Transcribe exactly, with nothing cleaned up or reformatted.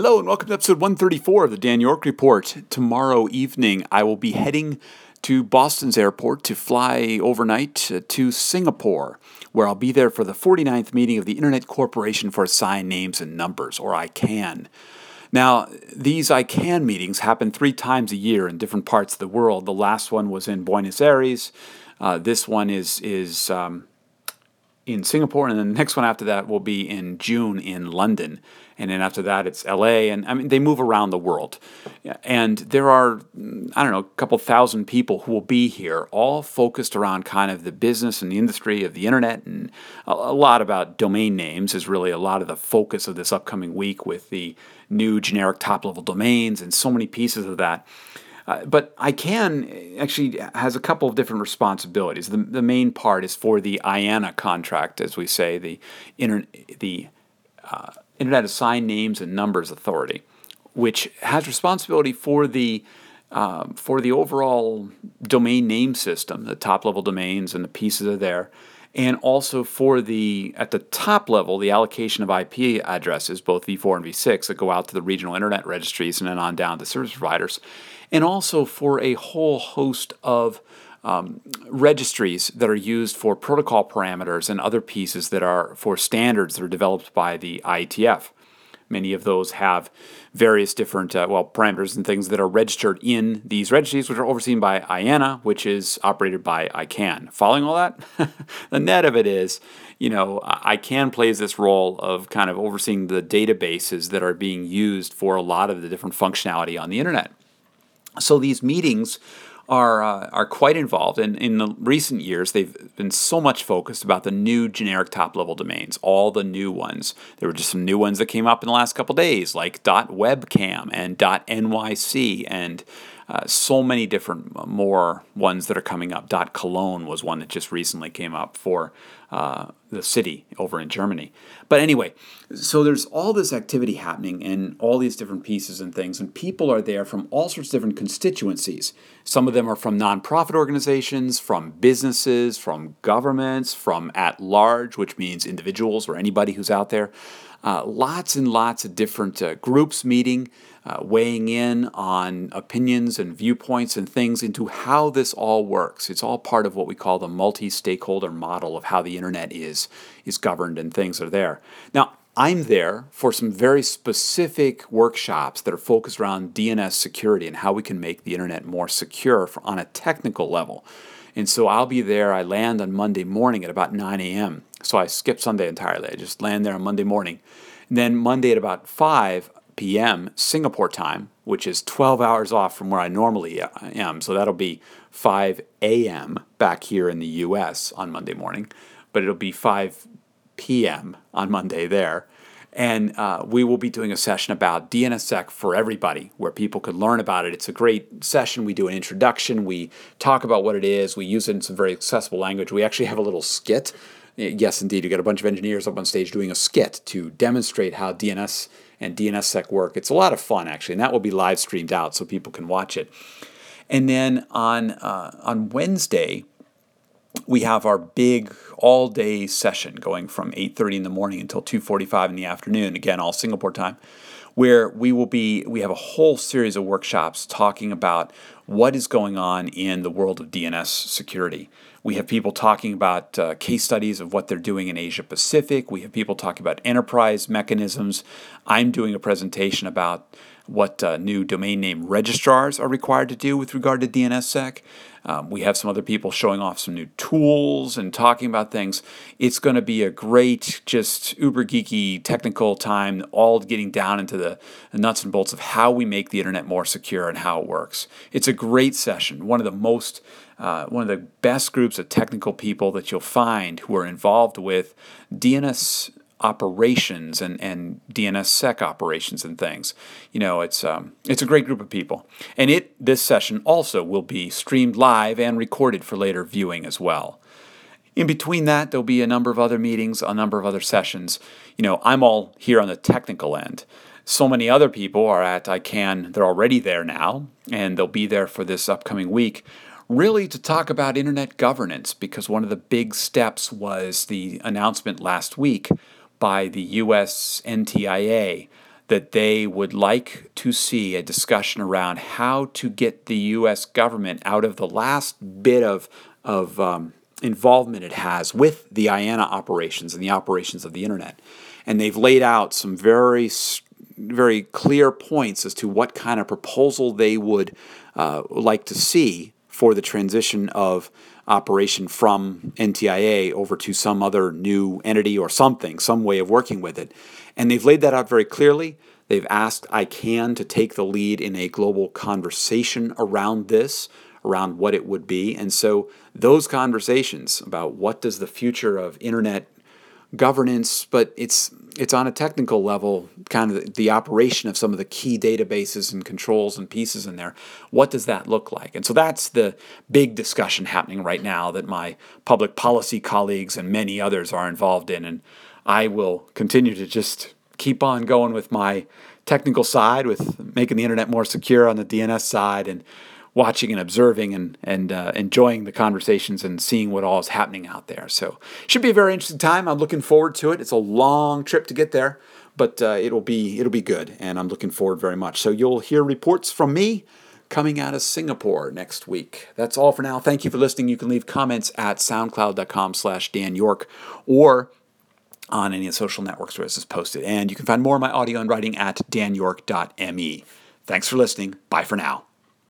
Hello and welcome to episode one thirty-four of the Dan York Report. Tomorrow evening, I will be heading to Boston's airport to fly overnight to Singapore, where I'll be there for the forty-ninth meeting of the Internet Corporation for Assigned Names and Numbers, or ICANN. Now, these ICANN meetings happen three times a year in different parts of the world. The last one was in Buenos Aires. Uh, this one is is um, in Singapore, and then the next one after that will be in June in London. And then after that, it's L A, and I mean, they move around the world. And there are, I don't know, a couple thousand people who will be here, all focused around kind of the business and the industry of the internet, and a lot about domain names is really a lot of the focus of this upcoming week with the new generic top-level domains and so many pieces of that. Uh, but ICANN actually has a couple of different responsibilities. The, the main part is for the I A N A contract, as we say, the inter- the uh, Internet Assigned Names and Numbers Authority, which has responsibility for the uh, for the overall domain name system, the top-level domains and the pieces are there, and also for the, at the top level, the allocation of I P addresses, both V four and V six, that go out to the regional internet registries and then on down to service providers, and also for a whole host of Um, registries that are used for protocol parameters and other pieces that are for standards that are developed by the I E T F. Many of those have various different uh, well parameters and things that are registered in these registries, which are overseen by I A N A, which is operated by ICANN. Following all that, the net of it is, you know, ICANN plays this role of kind of overseeing the databases that are being used for a lot of the different functionality on the internet. So these meetings are uh, are quite involved, and in the recent years they've been so much focused about the new generic top-level domains, all the new ones. There were just some new ones that came up in the last couple days, like .webcam and .nyc, and uh, so many different more ones that are coming up. .cologne was one that just recently came up for uh, the city over in Germany. But anyway, so there's all this activity happening and all these different pieces and things, and people are there from all sorts of different constituencies. Some of them are from nonprofit organizations, from businesses, from governments, from at large, which means individuals or anybody who's out there. Uh, lots and lots of different uh, groups meeting, uh, weighing in on opinions and viewpoints and things into how this all works. It's all part of what we call the multi-stakeholder model of how the internet is, is governed and things are there. Now, I'm there for some very specific workshops that are focused around D N S security and how we can make the internet more secure for, on a technical level. And so I'll be there. I land on Monday morning at about nine a.m. So I skip Sunday entirely. I just land there on Monday morning. And then Monday at about five p.m. Singapore time, which is twelve hours off from where I normally am. So that'll be five a.m. back here in the U S on Monday morning. But it'll be five p.m. on Monday there. And uh, we will be doing a session about D N S S E C for everybody, where people could learn about it. It's a great session. We do an introduction. We talk about what it is. We use it in some very accessible language. We actually have a little skit. Yes, indeed. You've got a bunch of engineers up on stage doing a skit to demonstrate how D N S and D N S S E C work. It's a lot of fun, actually, and that will be live streamed out so people can watch it. And then on uh, on Wednesday, we have our big all-day session going from eight thirty in the morning until two forty-five in the afternoon, again, all Singapore time, where we will be, we have a whole series of workshops talking about what is going on in the world of D N S security. We have people talking about uh, case studies of what they're doing in Asia Pacific. We have people talking about enterprise mechanisms. I'm doing a presentation about what uh, new domain name registrars are required to do with regard to D N S S E C. Um, we have some other people showing off some new tools and talking about things. It's going to be a great, just uber geeky technical time, all getting down into the nuts and bolts of how we make the internet more secure and how it works. It's a great session. One of the most, uh, one of the best groups of technical people that you'll find who are involved with D N S operations and, and D N S S E C operations and things. You know, it's um, it's a great group of people. And it this session also will be streamed live and recorded for later viewing as well. In between that, there'll be a number of other meetings, a number of other sessions. You know, I'm all here on the technical end. So many other people are at ICANN. They're already there now, and they'll be there for this upcoming week, really to talk about internet governance, because one of the big steps was the announcement last week by the U S N T I A that they would like to see a discussion around how to get the U S government out of the last bit of, of um, involvement it has with the IANA operations and the operations of the Internet. And they've laid out some very very clear points as to what kind of proposal they would uh, like to see for the transition of operation from N T I A over to some other new entity or something, some way of working with it. And they've laid that out very clearly. They've asked ICANN to take the lead in a global conversation around this, around what it would be. And so those conversations about what does the future of Internet governance, but it's it's on a technical level, kind of the, the operation of some of the key databases and controls and pieces in there. What does that look like? And so that's the big discussion happening right now that my public policy colleagues and many others are involved in. And I will continue to just keep on going with my technical side, with making the Internet more secure on the D N S side, and watching and observing and, and uh, enjoying the conversations and seeing what all is happening out there. So it should be a very interesting time. I'm looking forward to it. It's a long trip to get there, but uh, it'll be it'll be good, and I'm looking forward very much. So you'll hear reports from me coming out of Singapore next week. That's all for now. Thank you for listening. You can leave comments at soundcloud.com slash Dan York or on any of the social networks where this is posted. And you can find more of my audio and writing at dan york dot m e. Thanks for listening. Bye for now.